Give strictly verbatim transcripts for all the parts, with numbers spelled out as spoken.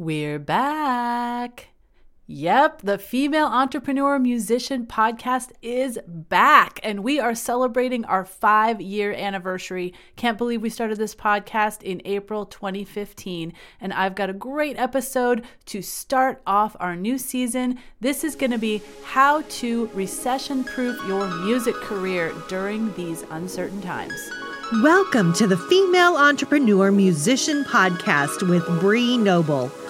We're back. Yep, the Female Entrepreneur Musician Podcast is back, and we are celebrating our five-year anniversary. Can't believe we started this podcast in April twenty fifteen, and I've got a great episode to start off our new season. This is going to be how to recession-proof your music career during these uncertain times. Welcome to the Female Entrepreneur Musician Podcast with Bree Noble.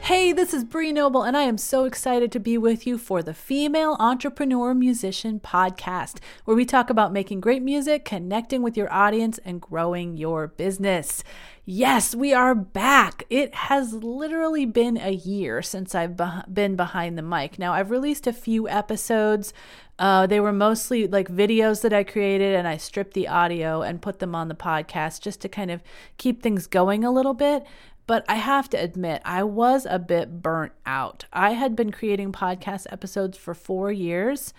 Hey, this is Bree Noble, and I am so excited to be with you for the Female Entrepreneur Musician Podcast, where we talk about making great music, connecting with your audience, and growing your business. Yes, we are back. It has literally been a year since I've be- been behind the mic. Now, I've released a few episodes. Uh, they were mostly like videos that I created, and I stripped the audio and put them on the podcast just to kind of keep things going a little bit. But I have to admit, I was a bit burnt out. I had been creating podcast episodes for four years,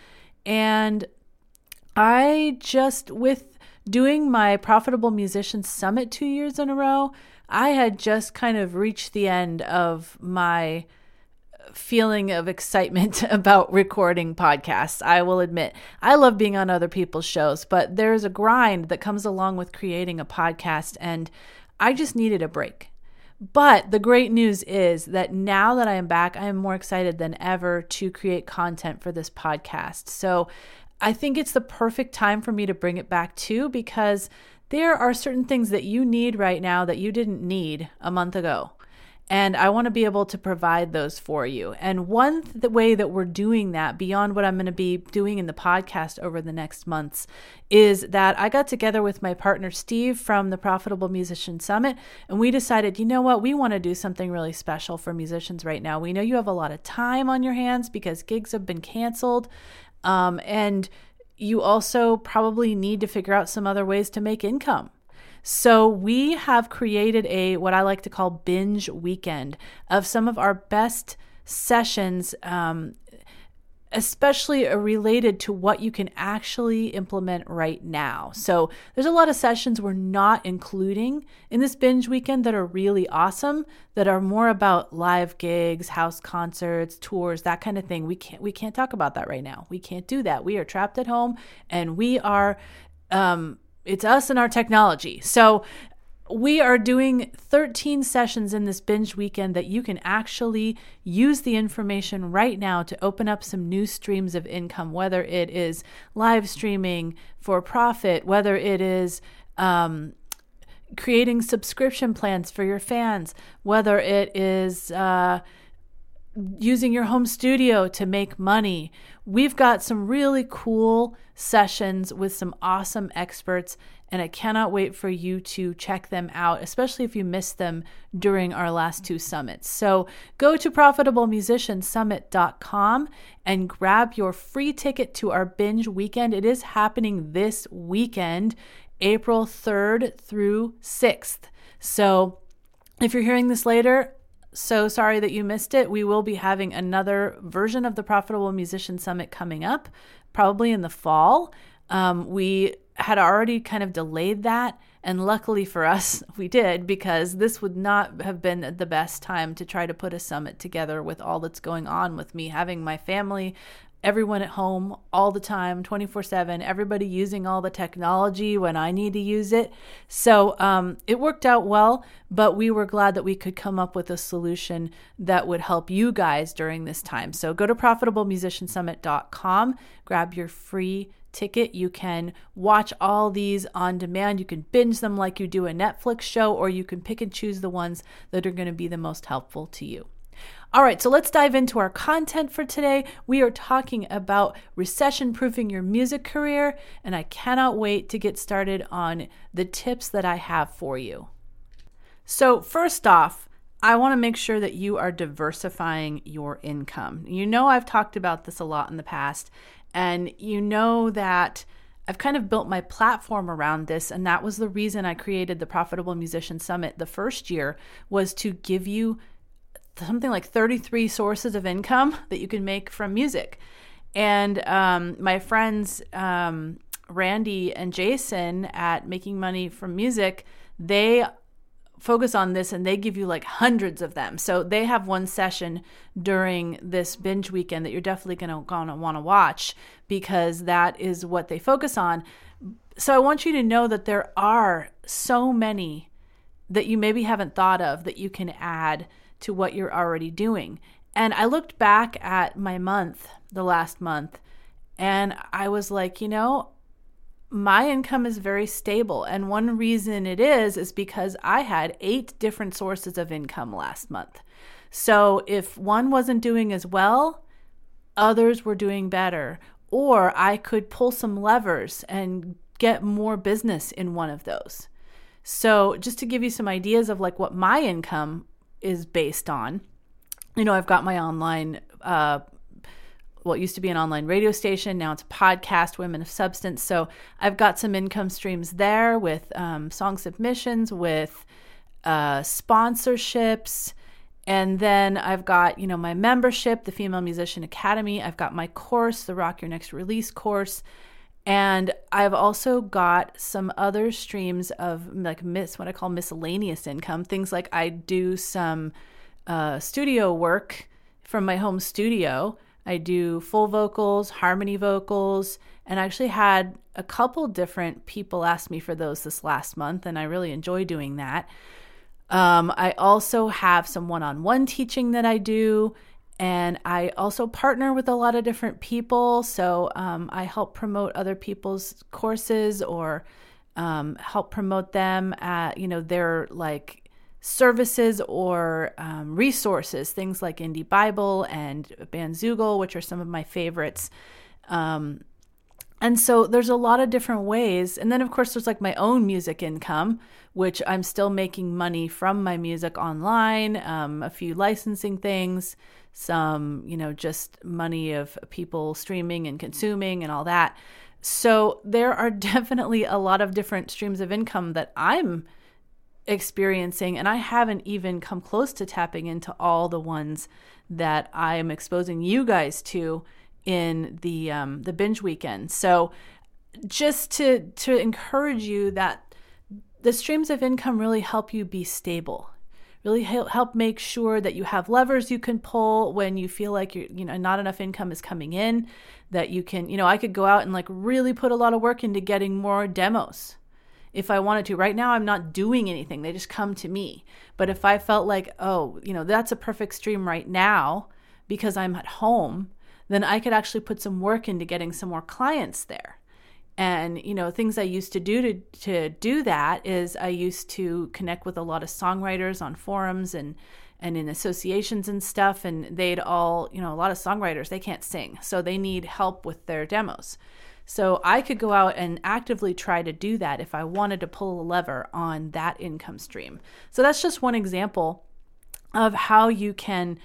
and I just, with doing my Profitable Musician Summit two years in a row, I had just kind of reached the end of my feeling of excitement about recording podcasts. I will admit, I love being on other people's shows, but there's a grind that comes along with creating a podcast, and I just needed a break. But the great news is that now that I am back, I am more excited than ever to create content for this podcast. So I think it's the perfect time for me to bring it back too, because there are certain things that you need right now that you didn't need a month ago. And I want to be able to provide those for you. And one th- the way that we're doing that, beyond what I'm going to be doing in the podcast over the next months, is that I got together with my partner, Steve, from the Profitable Musician Summit, and we decided, you know what, we want to do something really special for musicians right now. We know you have a lot of time on your hands because gigs have been canceled. Um, and you also probably need to figure out some other ways to make income. So we have created a, what I like to call binge weekend of some of our best sessions, um, especially related to what you can actually implement right now. So there's a lot of sessions we're not including in this binge weekend that are really awesome, that are more about live gigs, house concerts, tours, that kind of thing. We can't, we can't talk about that right now. We can't do that. We are trapped at home, and we are, um, it's us and our technology. So we are doing thirteen sessions in this binge weekend that you can actually use the information right now to open up some new streams of income, whether it is live streaming for profit, whether it is um, creating subscription plans for your fans, whether it is uh, using your home studio to make money. We've got some really cool sessions with some awesome experts, and I cannot wait for you to check them out, especially if you missed them during our last two summits. So go to profitable musician summit dot com and grab your free ticket to our binge weekend. It is happening this weekend, April third through sixth. So if you're hearing this later, so sorry that you missed it. We will be having another version of the Profitable Musician Summit coming up, probably in the fall. Um, we had already kind of delayed that, and luckily for us, we did, because this would not have been the best time to try to put a summit together with all that's going on with me, having my family, everyone at home all the time, twenty-four seven, everybody using all the technology when I need to use it. So um, it worked out well, but we were glad that we could come up with a solution that would help you guys during this time. So go to profitable musician summit dot com, grab your free ticket. You can watch all these on demand. You can binge them like you do a Netflix show, or you can pick and choose the ones that are going to be the most helpful to you. All right, so let's dive into our content for today. We are talking about recession-proofing your music career, and I cannot wait to get started on the tips that I have for you. So first off, I want to make sure that you are diversifying your income. You know, I've talked about this a lot in the past, and you know that I've kind of built my platform around this, and that was the reason I created the Profitable Musician Summit the first year, was to give you something like thirty-three sources of income that you can make from music. And um, my friends, um, Randy and Jason at Making Money from Music, they focus on this and they give you like hundreds of them. So they have one session during this binge weekend that you're definitely gonna, gonna wanna watch, because that is what they focus on. So I want you to know that there are so many that you maybe haven't thought of that you can add to what you're already doing. And I looked back at my month, the last month, and I was like, you know, my income is very stable. And one reason it is, is because I had eight different sources of income last month. So if one wasn't doing as well, others were doing better, or I could pull some levers and get more business in one of those. So just to give you some ideas of like what my income is based on, you know, I've got my online uh well, it used to be an online radio station. Now it's a podcast, Women of Substance. So I've got some income streams there with um, song submissions, with uh, sponsorships. And then I've got, you know, my membership, the Female Musician Academy. I've got my course, the Rock Your Next Release course. And I've also got some other streams of like mis- what I call miscellaneous income. Things like I do some uh, studio work from my home studio. I do full vocals, harmony vocals, and I actually had a couple different people ask me for those this last month, and I really enjoy doing that. Um, I also have some one-on-one teaching that I do, and I also partner with a lot of different people, so um, I help promote other people's courses or um, help promote them at, you know, their like services or um, resources, things like Indie Bible and Bandzoogle, which are some of my favorites. Um, and so there's a lot of different ways. And then, of course, there's like my own music income, which I'm still making money from my music online, um, a few licensing things, some, you know, just money of people streaming and consuming and all that. So there are definitely a lot of different streams of income that I'm experiencing, and I haven't even come close to tapping into all the ones that I am exposing you guys to in the um, the binge weekend. So just to to encourage you that the streams of income really help you be stable, really help make sure that you have levers you can pull when you feel like you're, you know, not enough income is coming in, that you can, you know, I could go out and like really put a lot of work into getting more demos. If I wanted to. Right now, I'm not doing anything. They just come to me. But if I felt like, oh, you know, that's a perfect stream right now because I'm at home, then I could actually put some work into getting some more clients there. And, you know, things I used to do to, to do that is I used to connect with a lot of songwriters on forums and, and in associations and stuff. And they'd all, you know, a lot of songwriters, they can't sing. So they need help with their demos. So I could go out and actively try to do that if I wanted to pull a lever on that income stream. So that's just one example of how you can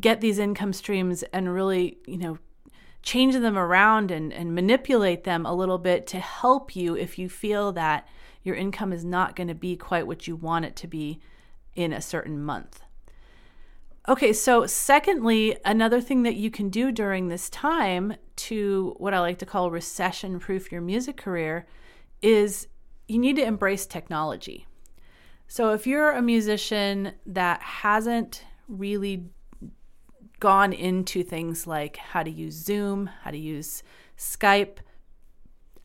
get these income streams and really, you know, change them around and, and manipulate them a little bit to help you if you feel that your income is not going to be quite what you want it to be in a certain month. Okay, so secondly, another thing that you can do during this time to what I like to call recession-proof your music career is you need to embrace technology. So if you're a musician that hasn't really gone into things like how to use Zoom, how to use Skype,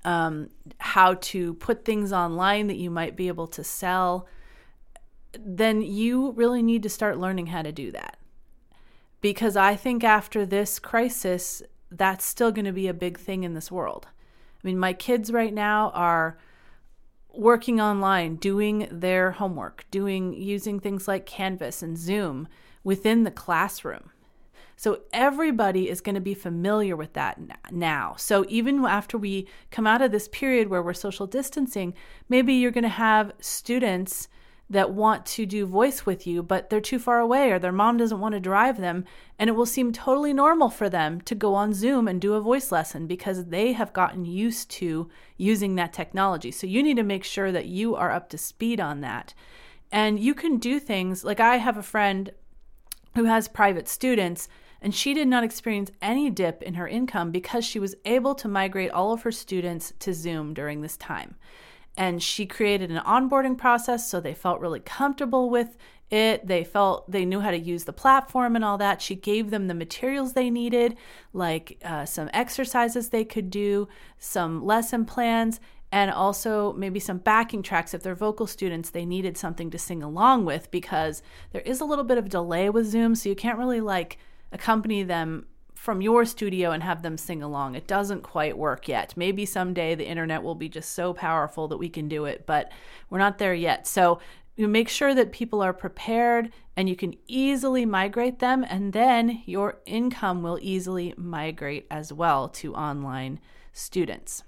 um, how to put things online that you might be able to sell, then you really need to start learning how to do that. Because I think after this crisis, that's still going to be a big thing in this world. I mean, my kids right now are working online, doing their homework, doing using things like Canvas and Zoom within the classroom. So everybody is going to be familiar with that now. So even after we come out of this period where we're social distancing, maybe you're going to have students that want to do voice with you, but they're too far away or their mom doesn't want to drive them. And it will seem totally normal for them to go on Zoom and do a voice lesson because they have gotten used to using that technology. So you need to make sure that you are up to speed on that. And you can do things like, I have a friend who has private students, and she did not experience any dip in her income because she was able to migrate all of her students to Zoom during this time. And she created an onboarding process so they felt really comfortable with it. They felt they knew how to use the platform and all that. She gave them the materials they needed, like uh, some exercises they could do, some lesson plans, and also maybe some backing tracks. If they're vocal students, they needed something to sing along with because there is a little bit of delay with Zoom, so you can't really like accompany them from your studio and have them sing along. It doesn't quite work yet. Maybe someday the internet will be just so powerful that we can do it, but we're not there yet. So you make sure that people are prepared and you can easily migrate them, and then your income will easily migrate as well to online students.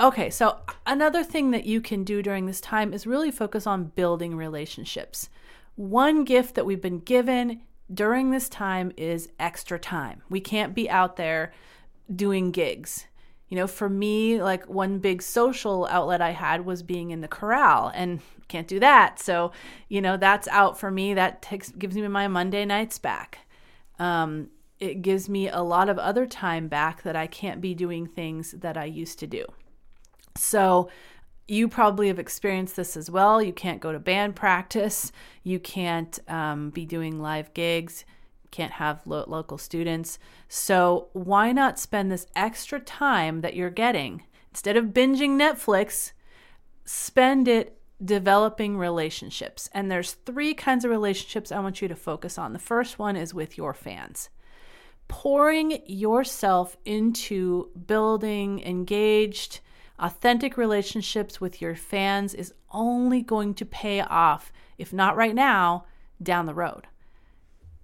Okay, so another thing that you can do during this time is really focus on building relationships. One gift that we've been given during this time is extra time. We can't be out there doing gigs. You know, for me, like one big social outlet I had was being in the corral, and can't do that. So, you know, that's out for me. That takes gives me my Monday nights back. Um, it gives me a lot of other time back that I can't be doing things that I used to do. So you probably have experienced this as well. You can't go to band practice. You can't um, be doing live gigs. Can't have lo- local students. So why not spend this extra time that you're getting? Instead of binging Netflix, spend it developing relationships. And there's three kinds of relationships I want you to focus on. The first one is with your fans. Pouring yourself into building engaged, authentic relationships with your fans is only going to pay off, if not right now, down the road.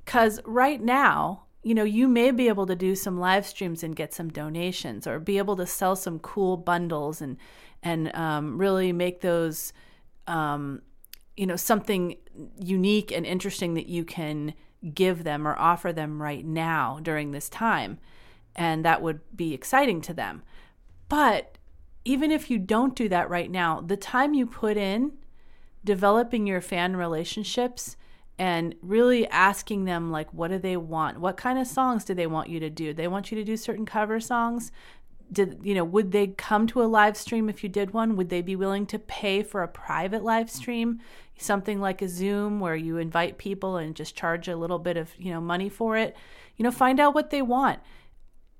Because right now, you know, you may be able to do some live streams and get some donations or be able to sell some cool bundles and and um, really make those, um, you know, something unique and interesting that you can give them or offer them right now during this time. And that would be exciting to them. But even if you don't do that right now, the time you put in developing your fan relationships and really asking them, like, what do they want? What kind of songs do they want you to do? They want you to do certain cover songs. Did, you know, would they come to a live stream if you did one? Would they be willing to pay for a private live stream? Something like a Zoom where you invite people and just charge a little bit of, you know, money for it. You know, find out what they want.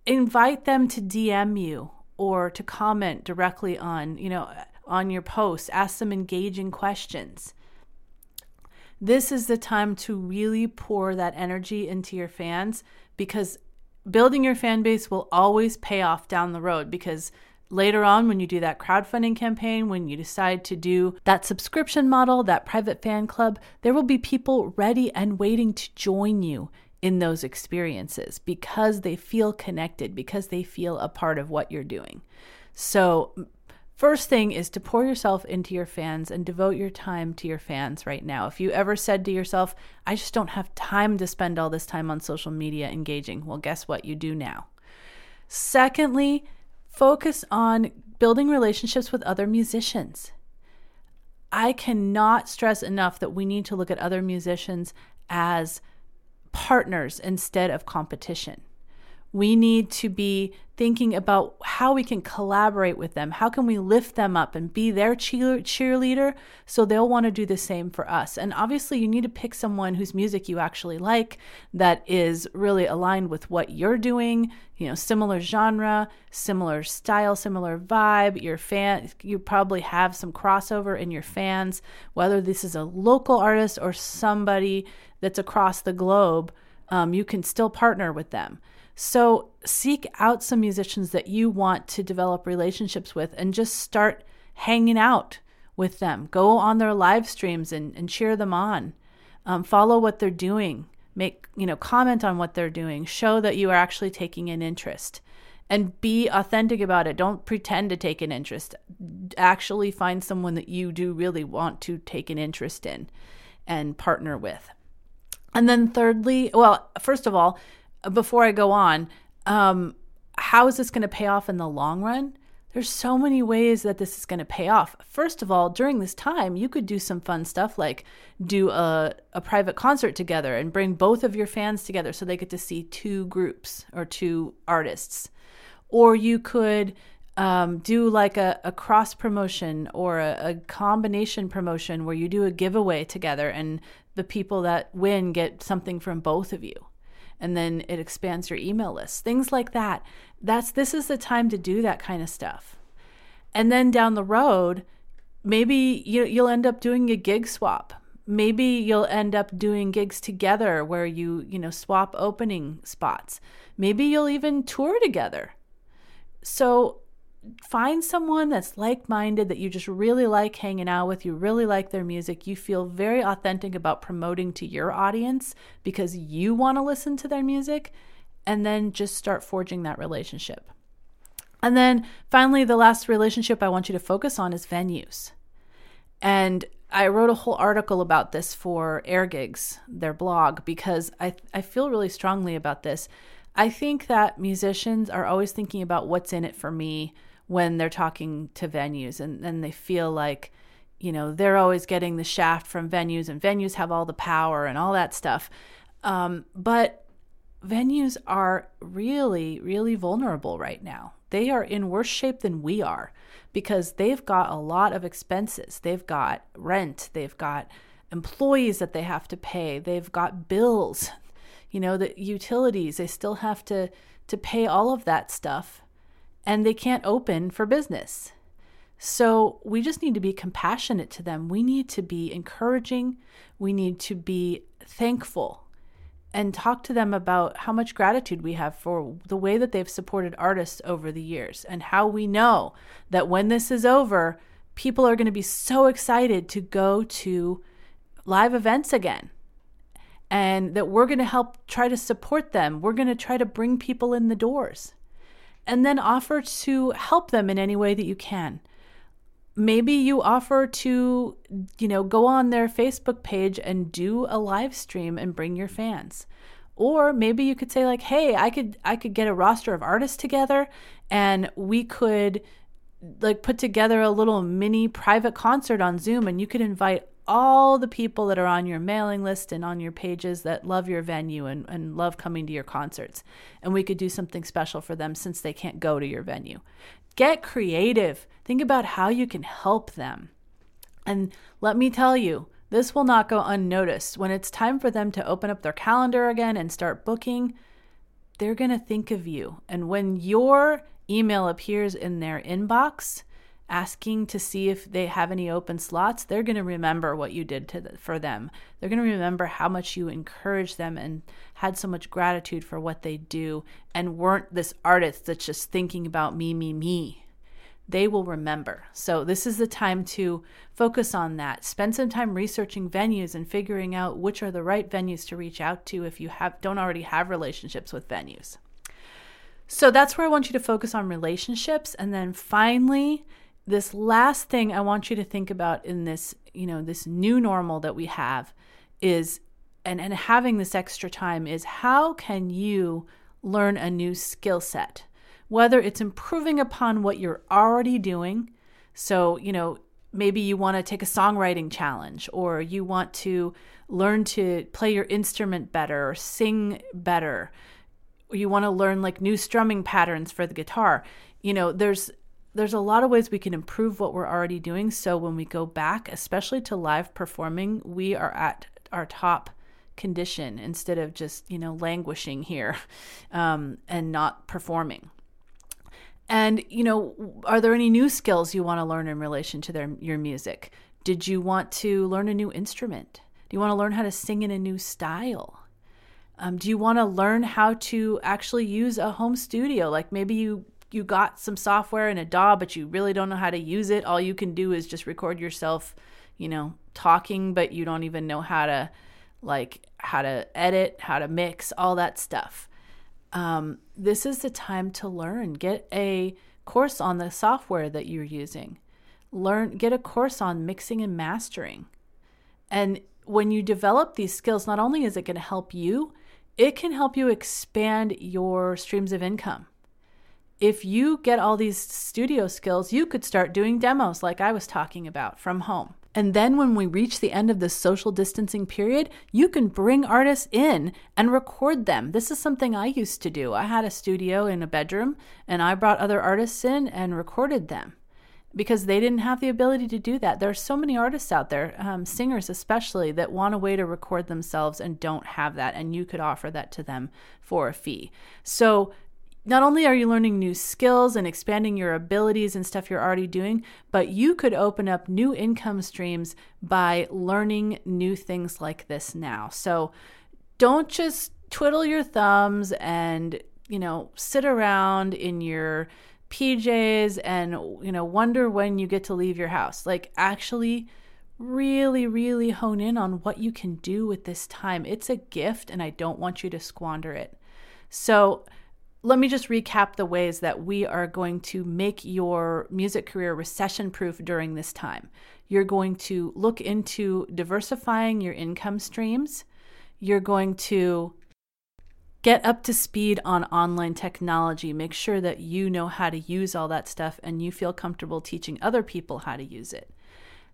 Invite them to D M you or to comment directly on, you know, on your posts. Ask some engaging questions. This is the time to really pour that energy into your fans, because building your fan base will always pay off down the road, because later on when you do that crowdfunding campaign, when you decide to do that subscription model, that private fan club, there will be people ready and waiting to join you in those experiences because they feel connected, because they feel a part of what you're doing. So first thing is to pour yourself into your fans and devote your time to your fans right now. If you ever said to yourself, I just don't have time to spend all this time on social media engaging, well, guess what? You do now. Secondly, focus on building relationships with other musicians. I cannot stress enough that we need to look at other musicians as partners instead of competition. We need to be thinking about how we can collaborate with them. How can we lift them up and be their cheer- cheerleader so they'll want to do the same for us? And obviously you need to pick someone whose music you actually like, that is really aligned with what you're doing, you know, similar genre, similar style, similar vibe. Your fan, you probably have some crossover in your fans, whether this is a local artist or somebody that's across the globe. Um, you can still partner with them. So seek out some musicians that you want to develop relationships with and just start hanging out with them. Go on their live streams and, and cheer them on. Um, follow what they're doing. Make, you know, comment on what they're doing. Show that you are actually taking an interest. and be authentic about it. Don't pretend to take an interest. Actually find someone that you do really want to take an interest in and partner with. And then thirdly, well, first of all, before I go on, um, how is this going to pay off in the long run? There's so many ways that this is going to pay off. First of all, during this time, you could do some fun stuff like do a, a private concert together and bring both of your fans together so they get to see two groups or two artists. Or you could um, do like a, a cross promotion or a, a combination promotion where you do a giveaway together and the people that win get something from both of you. And then it expands your email list, things like that. That's this is the time to do that kind of stuff. And then down the road, maybe you, you'll end up doing a gig swap. Maybe you'll end up doing gigs together where you, you know, swap opening spots. Maybe you'll even tour together. So find someone that's like-minded, that you just really like hanging out with, you really like their music, you feel very authentic about promoting to your audience because you want to listen to their music, and then just start forging that relationship. And then finally, the last relationship I want you to focus on is venues. And I wrote a whole article about this for Air Gigs, their blog, because I, I feel really strongly about this. I think that musicians are always thinking about what's in it for me when they're talking to venues, and then they feel like, you know, they're always getting the shaft from venues, and venues have all the power and all that stuff. Um, but venues are really, really vulnerable right now. They are in worse shape than we are because they've got a lot of expenses. They've got rent. They've got employees that they have to pay. They've got bills, you know, the utilities. They still have to, to pay all of that stuff. And they can't open for business. So we just need to be compassionate to them. We need to be encouraging. We need to be thankful and talk to them about how much gratitude we have for the way that they've supported artists over the years and how we know that when this is over, people are going to be so excited to go to live events again. And that we're going to help try to support them. We're going to try to bring people in the doors. And then offer to help them in any way that you can. Maybe you offer to, you know, go on their Facebook page and do a live stream and bring your fans. Or maybe you could say like, hey, I could I could get a roster of artists together and we could like put together a little mini private concert on Zoom, and you could invite all the people that are on your mailing list and on your pages that love your venue and, and love coming to your concerts. And we could do something special for them since they can't go to your venue. Get creative. Think about how you can help them. And let me tell you, this will not go unnoticed. When it's time for them to open up their calendar again and start booking, they're going to think of you. And when your email appears in their inbox, asking to see if they have any open slots, they're going to remember what you did to the, for them. They're going to remember how much you encouraged them and had so much gratitude for what they do and weren't this artist that's just thinking about me, me, me. They will remember. So this is the time to focus on that. Spend some time researching venues and figuring out which are the right venues to reach out to if you have don't already have relationships with venues. So that's where I want you to focus on relationships. And then finally, this last thing I want you to think about in this, you know, this new normal that we have is, and, and having this extra time is, how can you learn a new skill set? Whether it's improving upon what you're already doing. So, you know, maybe you want to take a songwriting challenge, or you want to learn to play your instrument better or sing better, or you want to learn like new strumming patterns for the guitar. You know, there's There's a lot of ways we can improve what we're already doing. So when we go back, especially to live performing, we are at our top condition instead of just, you know, languishing here um, and not performing. And, you know, are there any new skills you want to learn in relation to their, your music? Did you want to learn a new instrument? Do you want to learn how to sing in a new style? Um, do you want to learn how to actually use a home studio? Like maybe you... You got some software in a D A W, but you really don't know how to use it. All you can do is just record yourself, you know, talking, but you don't even know how to, like, how to edit, how to mix, all that stuff. um, this is the time to learn. Get a course on the software that you're using. Learn, get a course on mixing and mastering. And when you develop these skills, not only is it going to help you, it can help you expand your streams of income. If you get all these studio skills, you could start doing demos like I was talking about from home. And then when we reach the end of this social distancing period, you can bring artists in and record them. This is something I used to do. I had a studio in a bedroom and I brought other artists in and recorded them because they didn't have the ability to do that. There are so many artists out there, um, singers especially, that want a way to record themselves and don't have that. And you could offer that to them for a fee. So not only are you learning new skills and expanding your abilities and stuff you're already doing, but you could open up new income streams by learning new things like this now. So don't just twiddle your thumbs and, you know, sit around in your P Js and, you know, wonder when you get to leave your house. Like, actually really, really hone in on what you can do with this time. It's a gift and I don't want you to squander it. So let me just recap the ways that we are going to make your music career recession-proof during this time. You're going to look into diversifying your income streams. You're going to get up to speed on online technology. Make sure that you know how to use all that stuff and you feel comfortable teaching other people how to use it.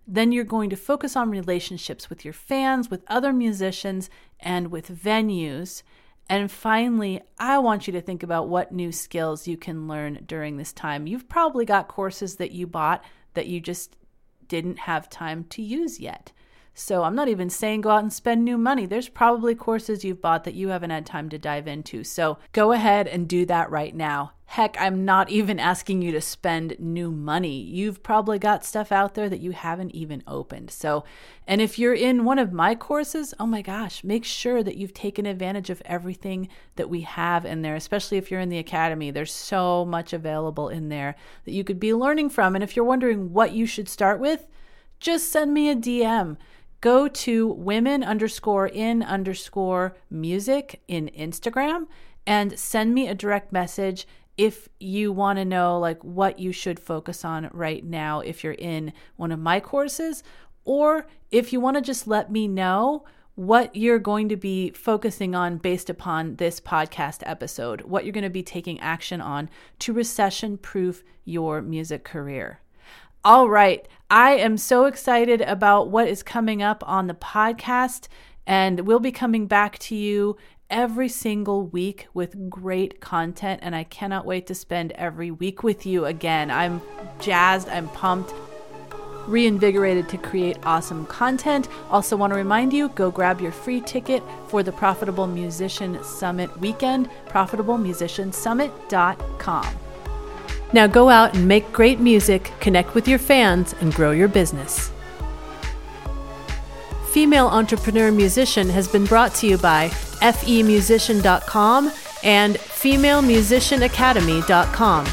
Then you're going to focus on relationships with your fans, with other musicians, and with venues. And finally, I want you to think about what new skills you can learn during this time. You've probably got courses that you bought that you just didn't have time to use yet. So I'm not even saying go out and spend new money. There's probably courses you've bought that you haven't had time to dive into. So go ahead and do that right now. Heck, I'm not even asking you to spend new money. You've probably got stuff out there that you haven't even opened. So, and if you're in one of my courses, oh my gosh, make sure that you've taken advantage of everything that we have in there, especially if you're in the academy. There's so much available in there that you could be learning from. And if you're wondering what you should start with, just send me a D M. Go to women underscore in underscore music in Instagram and send me a direct message if you want to know like what you should focus on right now if you're in one of my courses, or if you want to just let me know what you're going to be focusing on based upon this podcast episode, what you're going to be taking action on to recession-proof your music career. All right. I am so excited about what is coming up on the podcast, and we'll be coming back to you every single week with great content, and I cannot wait to spend every week with you again. I'm jazzed. I'm pumped. Reinvigorated to create awesome content. Also want to remind you, go grab your free ticket for the Profitable Musician Summit weekend, profitable musician summit dot com. Now go out and make great music, connect with your fans, and grow your business. Female Entrepreneur Musician has been brought to you by f e musician dot com and female musician academy dot com,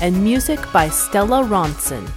and music by Stella Ronson.